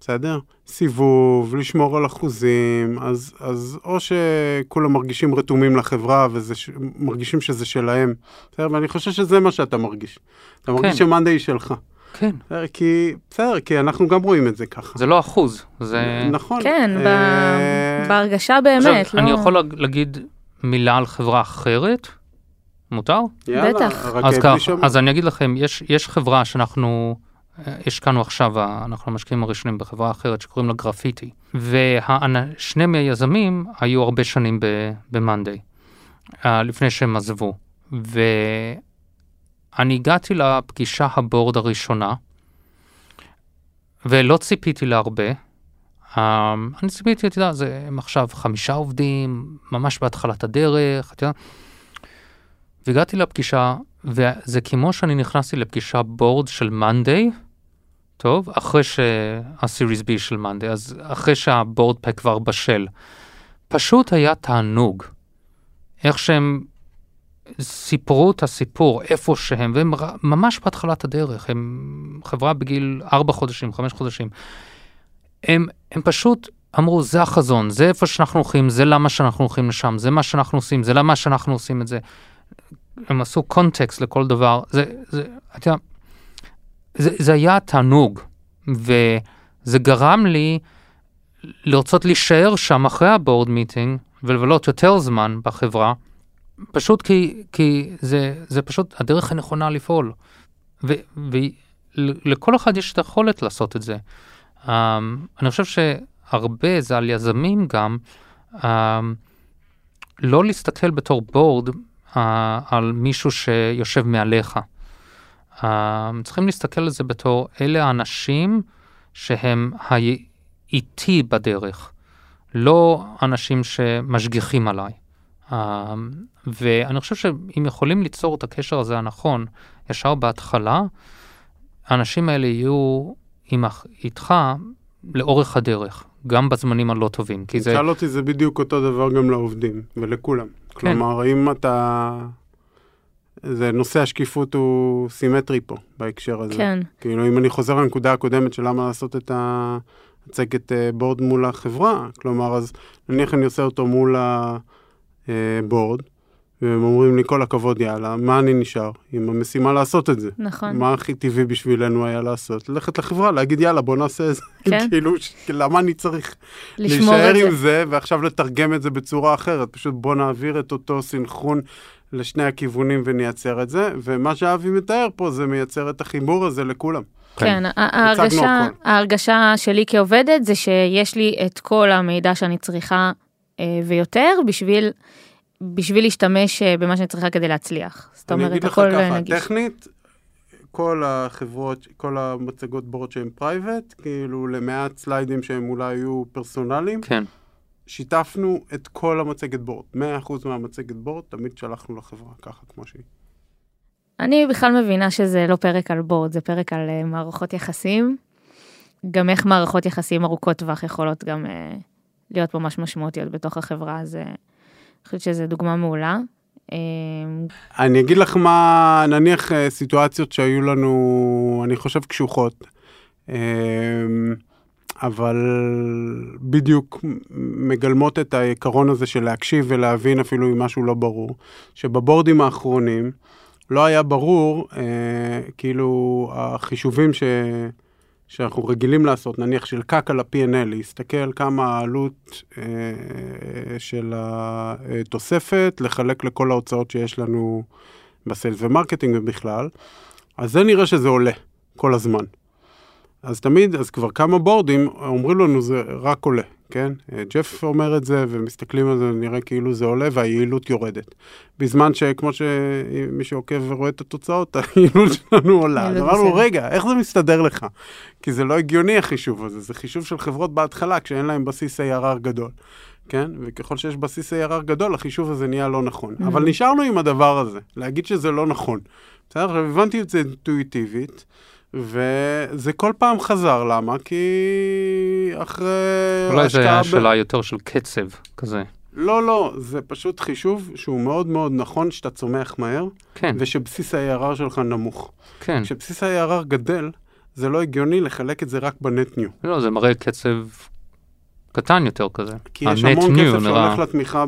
בסדר? סיבוב, לשמור על אחוזים, אז או שכולם מרגישים רתומים לחברה, ומרגישים שזה שלהם. בסדר? ואני חושב שזה מה שאתה מרגיש. אתה מרגיש שמאנדי היא שלך. כן. בסדר, כי אנחנו גם רואים את זה ככה. זה לא אחוז. נכון. כן, בהרגשה באמת. עכשיו, אני יכול להגיד מילה על חברה אחרת? מותר? בטח. אז אני אגיד לכם, יש חברה שאנחנו... השקענו עכשיו, אנחנו המשקיעים הראשונים בחברה אחרת שקוראים לה גרפיטי, ושני מהיזמים היו הרבה שנים במאנדי, לפני שהם עזבו, ואני הגעתי לפגישה הבורד הראשונה, ולא ציפיתי לה הרבה, אני ציפיתי, אתה יודע, זה עכשיו 5 עובדים, ממש בהתחלת הדרך, אתה יודע, והגעתי לפגישה, וזה כמו שאני נכנסתי לפגישה בורד של מאנדי, טוב, אחרי שה-Series B של מאנדי, אז אחרי שהבורד פק כבר בשל, פשוט היה תענוג. איך שהם סיפרו את הסיפור, איפה שהם, והם ממש בהתחלת הדרך, הם חברה בגיל 4 חודשים, 5 חודשים, הם פשוט אמרו, זה החזון, זה איפה שאנחנו הולכים, זה למה שאנחנו הולכים לשם, זה מה שאנחנו עושים, זה למה שאנחנו עושים את זה. הם עשו קונטקסט לכל דבר, זה היה תענוג, וזה גרם לי לרצות להישאר שם אחרי הבורד מיטינג, ולבלות יותר זמן בחברה, פשוט כי זה פשוט הדרך הנכונה לפעול, ולכל אחד יש את היכולת לעשות את זה. אני חושב שהרבה זה על יזמים גם, לא להסתכל בתור בורד, על מישהו שיושב מעליך. צריכים להסתכל על זה בתור, אלה האנשים שהם איתי בדרך, לא אנשים שמשגיחים עליי. ואני חושב שאם יכולים ליצור את הקשר הזה הנכון, ישר בהתחלה, האנשים האלה יהיו איתך לאורך הדרך, גם בזמנים הלא טובים. שאל אותי, זה בדיוק אותו דבר גם לעובדים ולכולם. כלומר, אם אתה... זה נושא השקיפות הוא סימטרי פה, בהקשר הזה. כן. כאילו, אם אני חוזר לנקודה הקודמת של למה לעשות את הצגת בורד מול החברה, כלומר, אז נניח אני עושה אותו מול הבורד, והם אומרים לי, כל הכבוד, יאללה, מה אני נשאר? עם המשימה לעשות את זה. נכון. מה הכי טבעי בשבילנו היה לעשות? ללכת לחברה, להגיד, יאללה, בוא נעשה את זה. כן. כאילו, למה אני צריך להישאר עם זה, ועכשיו לתרגם את זה בצורה אחרת. פשוט בוא נעביר את אותו סינכרון לשני הכיוונים ונייצר את זה. ומה שאבי מתאר פה, זה מייצר את החיבור הזה לכולם. כן, ההרגשה שלי כעובדת, זה שיש לי את כל המידע שאני צריכה ויותר, בשביל להשתמש במה שאני צריכה כדי להצליח. זאת אומרת, הכל נגיש. אני אגיד לך ככה, טכנית, כל החברות, כל המצגות בורד שהן פרייבט, כאילו למעט סליידים שהם אולי היו פרסונליים, שיתפנו את כל המצגת בורד. 100% מהמצגת בורד תמיד שלחנו לחברה ככה כמו שהיא. אני בכלל מבינה שזה לא פרק על בורד, זה פרק על מערכות יחסים. גם איך מערכות יחסים ארוכות טווח יכולות גם להיות ממש משמעותיות בתוך החברה, אז... אני חושבת שזו דוגמה מעולה. אני אגיד לך מה, נניח סיטואציות שהיו לנו, אני חושב קשוחות, אבל בדיוק מגלמות את העיקרון הזה של להקשיב ולהבין אפילו אם משהו לא ברור, שבבורדים האחרונים לא היה ברור, כאילו החישובים שאנחנו רגילים לעשות, נניח של קק על ה-P&L, להסתכל כמה העלות של התוספת, לחלק לכל ההוצאות שיש לנו בסיילס ומרקטינג ובכלל, אז זה נראה שזה עולה כל הזמן. אז תמיד, אז כבר כמה בורדים אומרים לנו זה רק עולה, כן? ג'ף אומר את זה ומסתכלים על זה, נראה כאילו זה עולה והיעילות יורדת. בזמן שכמו שמי שעוקב ורואה את התוצאות, היעילות שלנו עולה. אמרנו, רגע, איך זה מסתדר לך? כי זה לא הגיוני החישוב הזה, זה חישוב של חברות בהתחלה, כשאין להם בסיס ARR גדול. כן? וככל שיש בסיס ARR גדול, החישוב הזה נהיה לא נכון. אבל נשארנו עם הדבר הזה, להגיד שזה לא נכון. בסדר? הבנתי את זה אינטואיטיבית, וזה כל פעם חזר, למה? כי אחרי... אולי זו השאלה יותר של קצב כזה. לא, לא, זה פשוט חישוב שהוא מאוד מאוד נכון שאתה צומח מהר, ושבסיס ה-ARR שלך נמוך. כשבסיס ה-ARR גדל, זה לא הגיוני לחלק את זה רק בנט-ניו. לא, זה מראה קצב קטן יותר כזה. כי יש המון כסף שהולך לתמיכה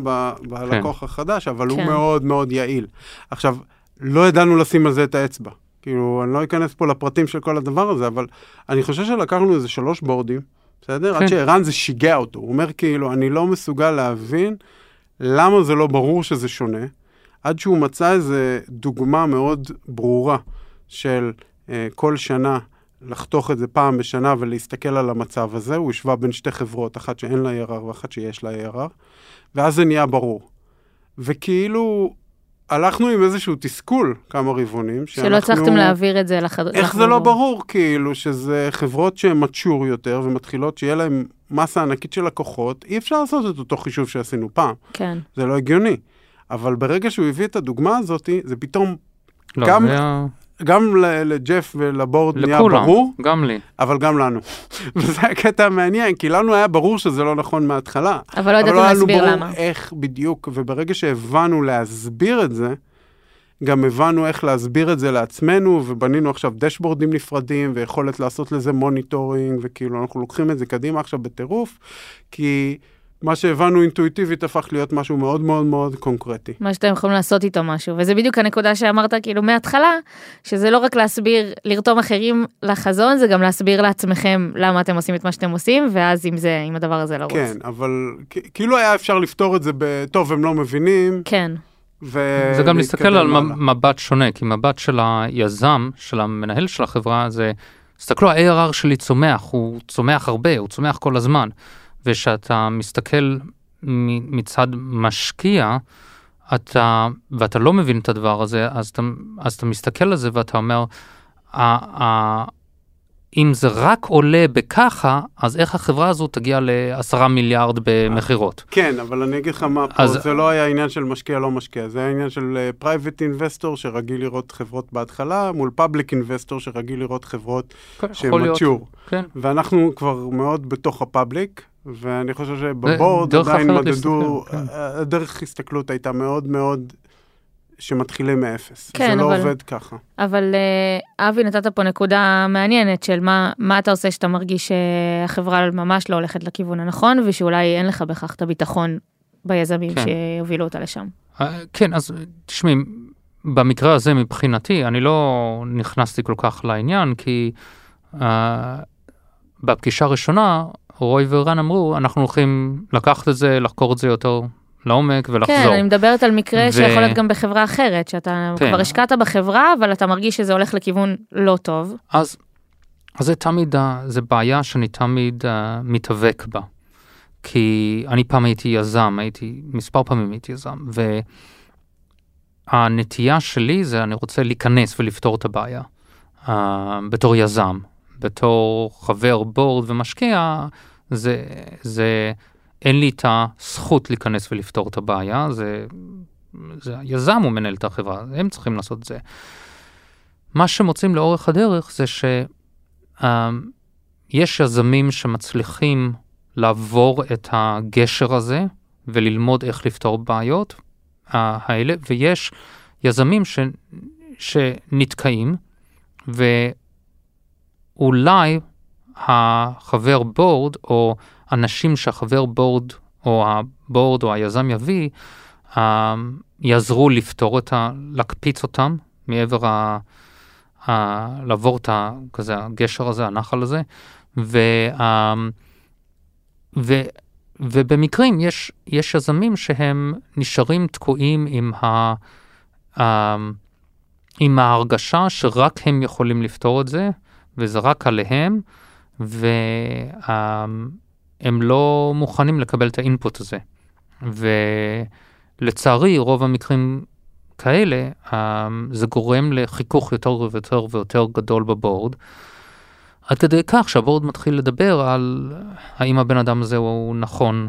בלקוח החדש, אבל הוא מאוד מאוד יעיל. עכשיו, לא ידענו לשים על זה את האצבע. כאילו, אני לא אכנס פה לפרטים של כל הדבר הזה, אבל אני חושב שלקחנו איזה 3 בורדים, בסדר? עד שערן זה שיגע אותו. הוא אומר כאילו, אני לא מסוגל להבין למה זה לא ברור שזה שונה, עד שהוא מצא איזה דוגמה מאוד ברורה של כל שנה, לחתוך את זה פעם בשנה ולהסתכל על המצב הזה, הוא השווה בין 2 חברות, אחת שאין לה ירר ואחת שיש לה ירר, ואז זה נהיה ברור. וכאילו... הלכנו עם איזשהו תסכול, כמה רבעונים, שלא צריכתם להעביר את זה לחברות. איך זה לא ברור, כאילו, שזה חברות שהן מצ'ור יותר, ומתחילות שיהיה להן מסה ענקית של לקוחות, אי אפשר לעשות את אותו חישוב שעשינו פעם. כן. זה לא הגיוני. אבל ברגע שהוא הביא את הדוגמה הזאת, זה פתאום גם לג'ף ולבורד נהיה ברור. גם לי. אבל גם לנו. וזה הקטע המעניין, כי לנו היה ברור שזה לא נכון מההתחלה. אבל לא ידעתם להסביר למה. איך בדיוק, וברגע שהבנו להסביר את זה, גם הבנו איך להסביר את זה לעצמנו, ובנינו עכשיו דשבורדים נפרדים, ויכולת לעשות לזה מוניטורינג, וכאילו אנחנו לוקחים את זה קדימה עכשיו בטירוף, כי... מה שהבנו אינטואיטיבית הפך להיות משהו מאוד מאוד מאוד קונקרטי. מה שאתם יכולים לעשות איתו משהו, וזה בדיוק הנקודה שאמרת כאילו מההתחלה, שזה לא רק להסביר, לרתום אחרים לחזון, זה גם להסביר לעצמכם למה אתם עושים את מה שאתם עושים, ואז עם זה, עם הדבר הזה לרוץ. כן, אבל כאילו היה אפשר לפתור את זה בטוב, הם לא מבינים. כן. זה גם להסתכל על מבט שונה, כי מבט של היזם, של המנהל של החברה, זה, תסתכלו, ה-ARR שלי צומח, הוא צומח הרבה, הוא צומח כל הזמן. ושאתה מסתכל מצד משקיע, ואתה לא מבין את הדבר הזה, אז אתה מסתכל על זה ואתה אומר, אם זה רק עולה בככה, אז איך החברה הזו תגיע ל10 מיליארד במחירות? כן, אבל אני אגיד לך מה פה, זה לא היה עניין של משקיע לא משקיע, זה היה עניין של פרייבט אינבסטור שרגיל לראות חברות בהתחלה, מול פאבליק אינבסטור שרגיל לראות חברות שמצ'ור. ואנחנו כבר מאוד בתוך הפאבליק, ואני חושב שבבורד עדיין מדדו, הדרך הסתכלות הייתה מאוד מאוד שמתחילים מאפס. זה לא עובד ככה. אבל אבי, נתת פה נקודה מעניינת של מה אתה עושה שאתה מרגיש שהחברה ממש לא הולכת לכיוון הנכון, ושאולי אין לך בכך את הביטחון ביזמים שהובילו אותה לשם. כן, אז תשמעי, במקרה הזה מבחינתי, אני לא נכנסתי כל כך לעניין, כי בפגישה הראשונה, רוי ורן אמרו, אנחנו הולכים לקחת את זה, לחקור את זה יותר לעומק ולחזור. כן, אני מדברת על מקרה שיכול להיות גם בחברה אחרת, שאתה כבר השקעת בחברה, אבל אתה מרגיש שזה הולך לכיוון לא טוב. אז זה תמיד, זה בעיה שאני תמיד מתאבק בה. כי אני פעם הייתי יזם, מספר פעמים הייתי יזם, והנטייה שלי זה אני רוצה להיכנס ולפתור את הבעיה. בתור יזם. בתור חבר בורד ומשקיע, זה אין לי את הזכות להיכנס ולפתור את הבעיה, זה היזם הוא מנהל את החברה, הם צריכים לעשות את זה. מה שמוצאים לאורך הדרך זה שיש יזמים שמצליחים לעבור את הגשר הזה, וללמוד איך לפתור בעיות האלה, ויש יזמים שנתקעים, אולי החבר בורד, או אנשים שהחבר בורד, או הבורד, או היזם יביא, יעזרו לפתור להקפיץ אותם, מעבר לעבור את כזה, הגשר הזה, הנחל הזה, ובמקרים יש יזמים שהם נשארים תקועים עם עם ההרגשה שרק הם יכולים לפתור את זה, וזה רק עליהם, והם לא מוכנים לקבל את האינפוט הזה. ולצערי, רוב המקרים כאלה, זה גורם לחיכוך יותר ויותר ויותר גדול בבורד, עד כדי כך שהבורד מתחיל לדבר על האם הבן אדם הזה הוא נכון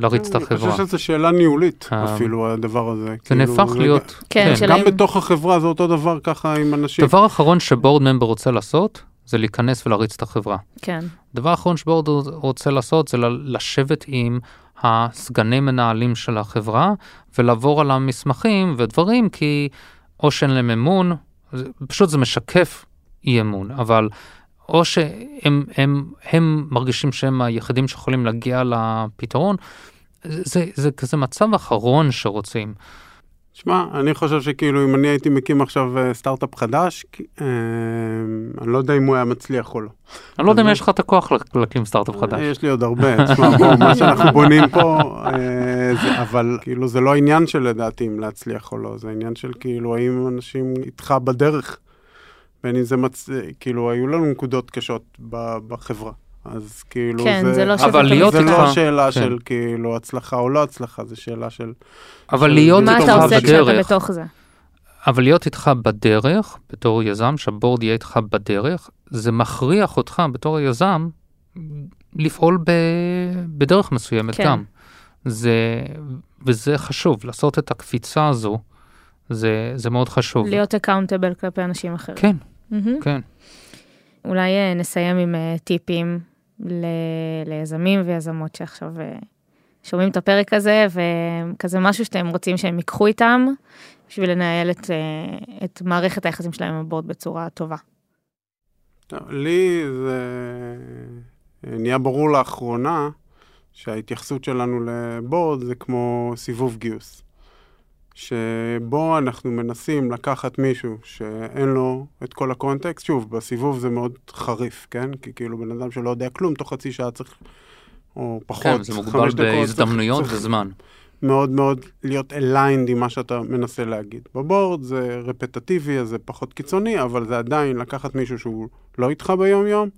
להריץ את החברה. אני חושב שזו שאלה ניהולית אפילו, הדבר הזה. זה נהפך להיות. גם בתוך החברה זה אותו דבר ככה עם אנשים. דבר אחרון שבורד ממבר רוצה לעשות, זה להיכנס ולהריץ את החברה. כן. דבר אחרון שבורד רוצה לעשות, זה לשבת עם הסגני מנהלים של החברה, ולעבור על המסמכים ודברים, כי או שאין להם אמון, פשוט זה משקף אי אמון, אבל או שהם הם מרגישים שהם היחידים שיכולים להגיע לפתרון, זה כזה מצב אחרון שרוצים. שמע, אני חושב שכאילו אם אני הייתי מקים עכשיו סטארט-אפ חדש, אני לא יודע אם הוא היה מצליח או לא. אני לא יודע אם יש לך את הכוח להקים סטארט-אפ חדש. יש לי עוד הרבה, תשמע, מה שאנחנו בונים פה, אבל כאילו זה לא העניין של לדעתי אם להצליח או לא, זה העניין של כאילו האם אנשים איתך בדרך. בין אם זה כאילו, היו לנו נקודות קשות בחברה. אז כאילו, כן, זה לא שווה. זה לא שאלה של כאילו הצלחה או לא הצלחה, זה שאלה של... אבל להיות איתך בדרך. מה אתה עושה כשאתה בתוך זה? אבל להיות איתך בדרך, בתור יזם, שהבורד יהיה איתך בדרך, זה מכריח אותך בתור היזם לפעול בדרך מסוימת גם. וזה חשוב, לעשות את הקפיצה הזו, זה מאוד חשוב. להיות אקאונטבל כלפי אנשים אחרים. כן, כן. אולי נסיים עם טיפים ליזמים ויזמות שעכשיו שומעים את הפרק הזה, וכזה משהו שאתם רוצים שהם ייקחו איתם, בשביל לנהל את מערכת היחסים שלהם הבורד בצורה טובה. לי זה נהיה ברור לאחרונה, שההתייחסות שלנו לבורד זה כמו סיבוב גיוס. שבו אנחנו מנסים לקחת מישהו שאין לו את כל הקונטקסט, שוב, בסיבוב זה מאוד חריף, כן? כי כאילו בן אדם שלא יודע כלום, תוך חצי שעה צריך, או פחות, כן, זה מוגבל בהזדמנויות וזמן. מאוד מאוד להיות aligned עם מה שאתה מנסה להגיד. בבורד זה רפטטיבי, אז זה פחות קיצוני, אבל זה עדיין לקחת מישהו שהוא לא איתך ביום-יום,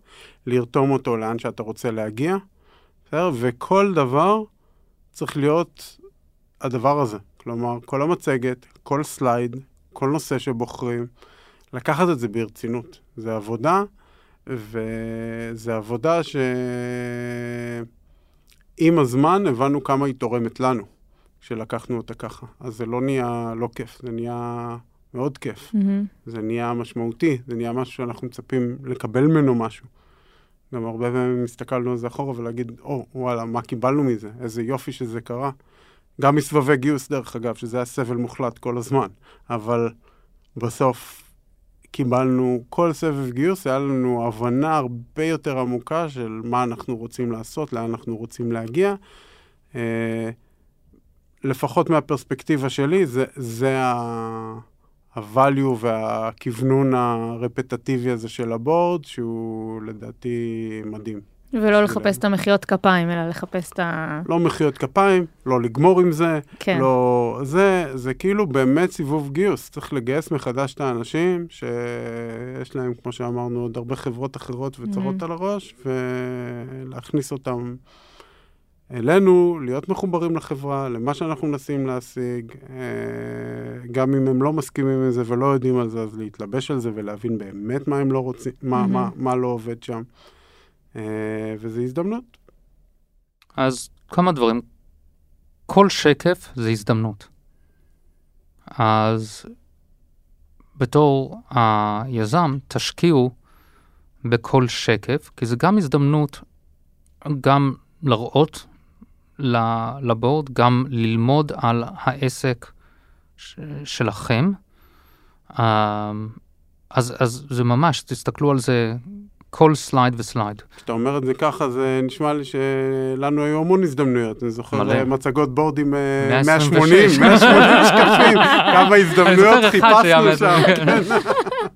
לרתום אותו לאן שאתה רוצה להגיע, וכל דבר צריך להיות הדבר הזה. כלומר, כל המצגת, כל סלייד, כל נושא שבוחרים, לקחת את זה ברצינות. זה עבודה, וזה עבודה שעם הזמן הבנו כמה היא תורמת לנו, כשלקחנו אותה ככה. אז זה לא נהיה לא כיף, זה נהיה מאוד כיף. זה נהיה משמעותי, זה נהיה משהו שאנחנו מצפים לקבל ממנו משהו. גם הרבה פעמים הסתכלנו על זה אחורה ולהגיד, וואלה, מה קיבלנו מזה? איזה יופי שזה קרה. גם מסבבי גיוס דרך אגב, שזה היה סבל מוחלט כל הזמן, אבל בסוף קיבלנו כל סבב גיוס, היה לנו הבנה הרבה יותר עמוקה של מה אנחנו רוצים לעשות, לאן אנחנו רוצים להגיע. לפחות מהפרספקטיבה שלי, זה ה-value והכוונון הרפטטיבי הזה של הבורד, שהוא לדעתי מדהים. ולא לחפש את המחיות כפיים, אלא לחפש את ה... לא מחיות כפיים, לא לגמור עם זה, לא... זה כאילו באמת סיבוב גיוס. צריך לגייס מחדש את האנשים שיש להם, כמו שאמרנו, עוד הרבה חברות אחרות וצרות על הראש, ולהכניס אותם אלינו, להיות מחוברים לחברה, למה שאנחנו מנסים להשיג, גם אם הם לא מסכימים עם זה ולא יודעים על זה, אז להתלבש על זה ולהבין באמת מה הם לא רוצים, מה לא עובד שם. וזו הזדמנות. אז כמה דברים. כל שקף זה הזדמנות. אז בתור היזם תשקיעו בכל שקף, כי זה גם הזדמנות גם לראות לבורד, גם ללמוד על העסק שלכם. אז זה ממש, תסתכלו על זה כל סלייד וסלייד. כשאתה אומר את זה ככה, זה נשמע לי שלנו היו המון הזדמנויות. אני זוכר מצגות בורדים 180 שקפים. כמה הזדמנויות חיפשנו שם.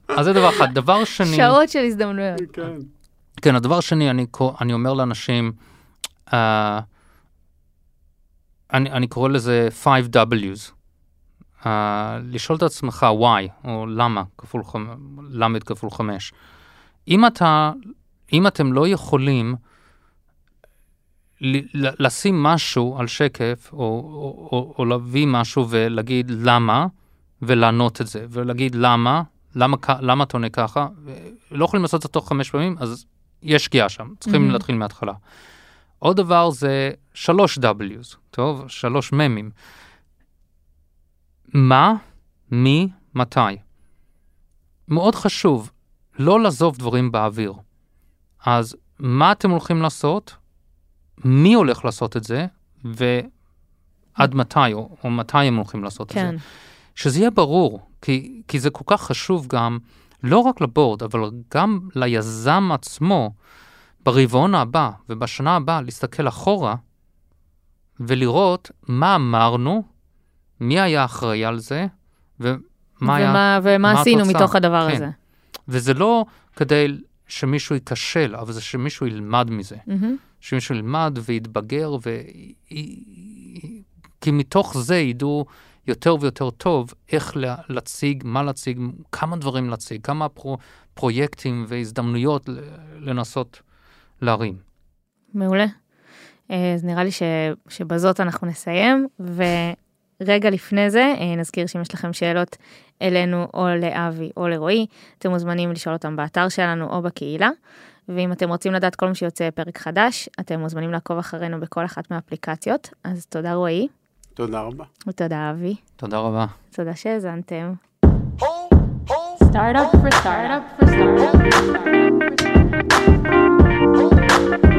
אז זה דבר אחד. דבר שני... שעות של הזדמנויות. כן, הדבר שני, אני אומר לאנשים, אני קורא לזה 5 W's. לשאול את עצמך why, או למה, למד כפול 5. אם אתם לא יכולים לשים משהו על שקף, או להביא משהו ולהגיד למה, ולענות את זה, ולהגיד למה אתה עונה ככה, לא יכולים לעשות את זה תוך 5 פעמים, אז יש שגיאה שם, צריכים להתחיל מההתחלה. עוד דבר זה 3 W's, טוב? 3 ממים. מה, מי, מתי. מאוד חשוב, לא לעזוב דברים באוויר. אז מה אתם הולכים לעשות? מי הולך לעשות את זה? ועד מתי, או מתי הם הולכים לעשות את זה. שזה יהיה ברור, כי זה כל כך חשוב גם, לא רק לבורד, אבל גם ליזם עצמו, ברבעון הבא ובשנה הבאה, להסתכל אחורה, ולראות מה אמרנו, מי היה אחראי על זה, ומה עשינו מתוך הדבר הזה. וזה לא כדי שמישהו ייכשל, אבל זה שמישהו ילמד מזה. שמישהו ילמד ויתבגר, כי מתוך זה ידעו יותר ויותר טוב איך להציג, מה להציג, כמה דברים להציג, כמה פרויקטים והזדמנויות לנסות להרים. מעולה. אז נראה לי שבזאת אנחנו נסיים, רגע לפני זה, נזכיר שאם יש לכם שאלות אלינו או לאבי או לרועי, אתם מוזמנים לשאול אותם באתר שלנו או בקהילה, ואם אתם רוצים לדעת כל מה שיוצא פרק חדש, אתם מוזמנים לעקוב אחרינו בכל אחת מהאפליקציות, אז תודה רועי. תודה רבה. ותודה אבי. תודה רבה. תודה שהזנתם. Startup for startup for startup.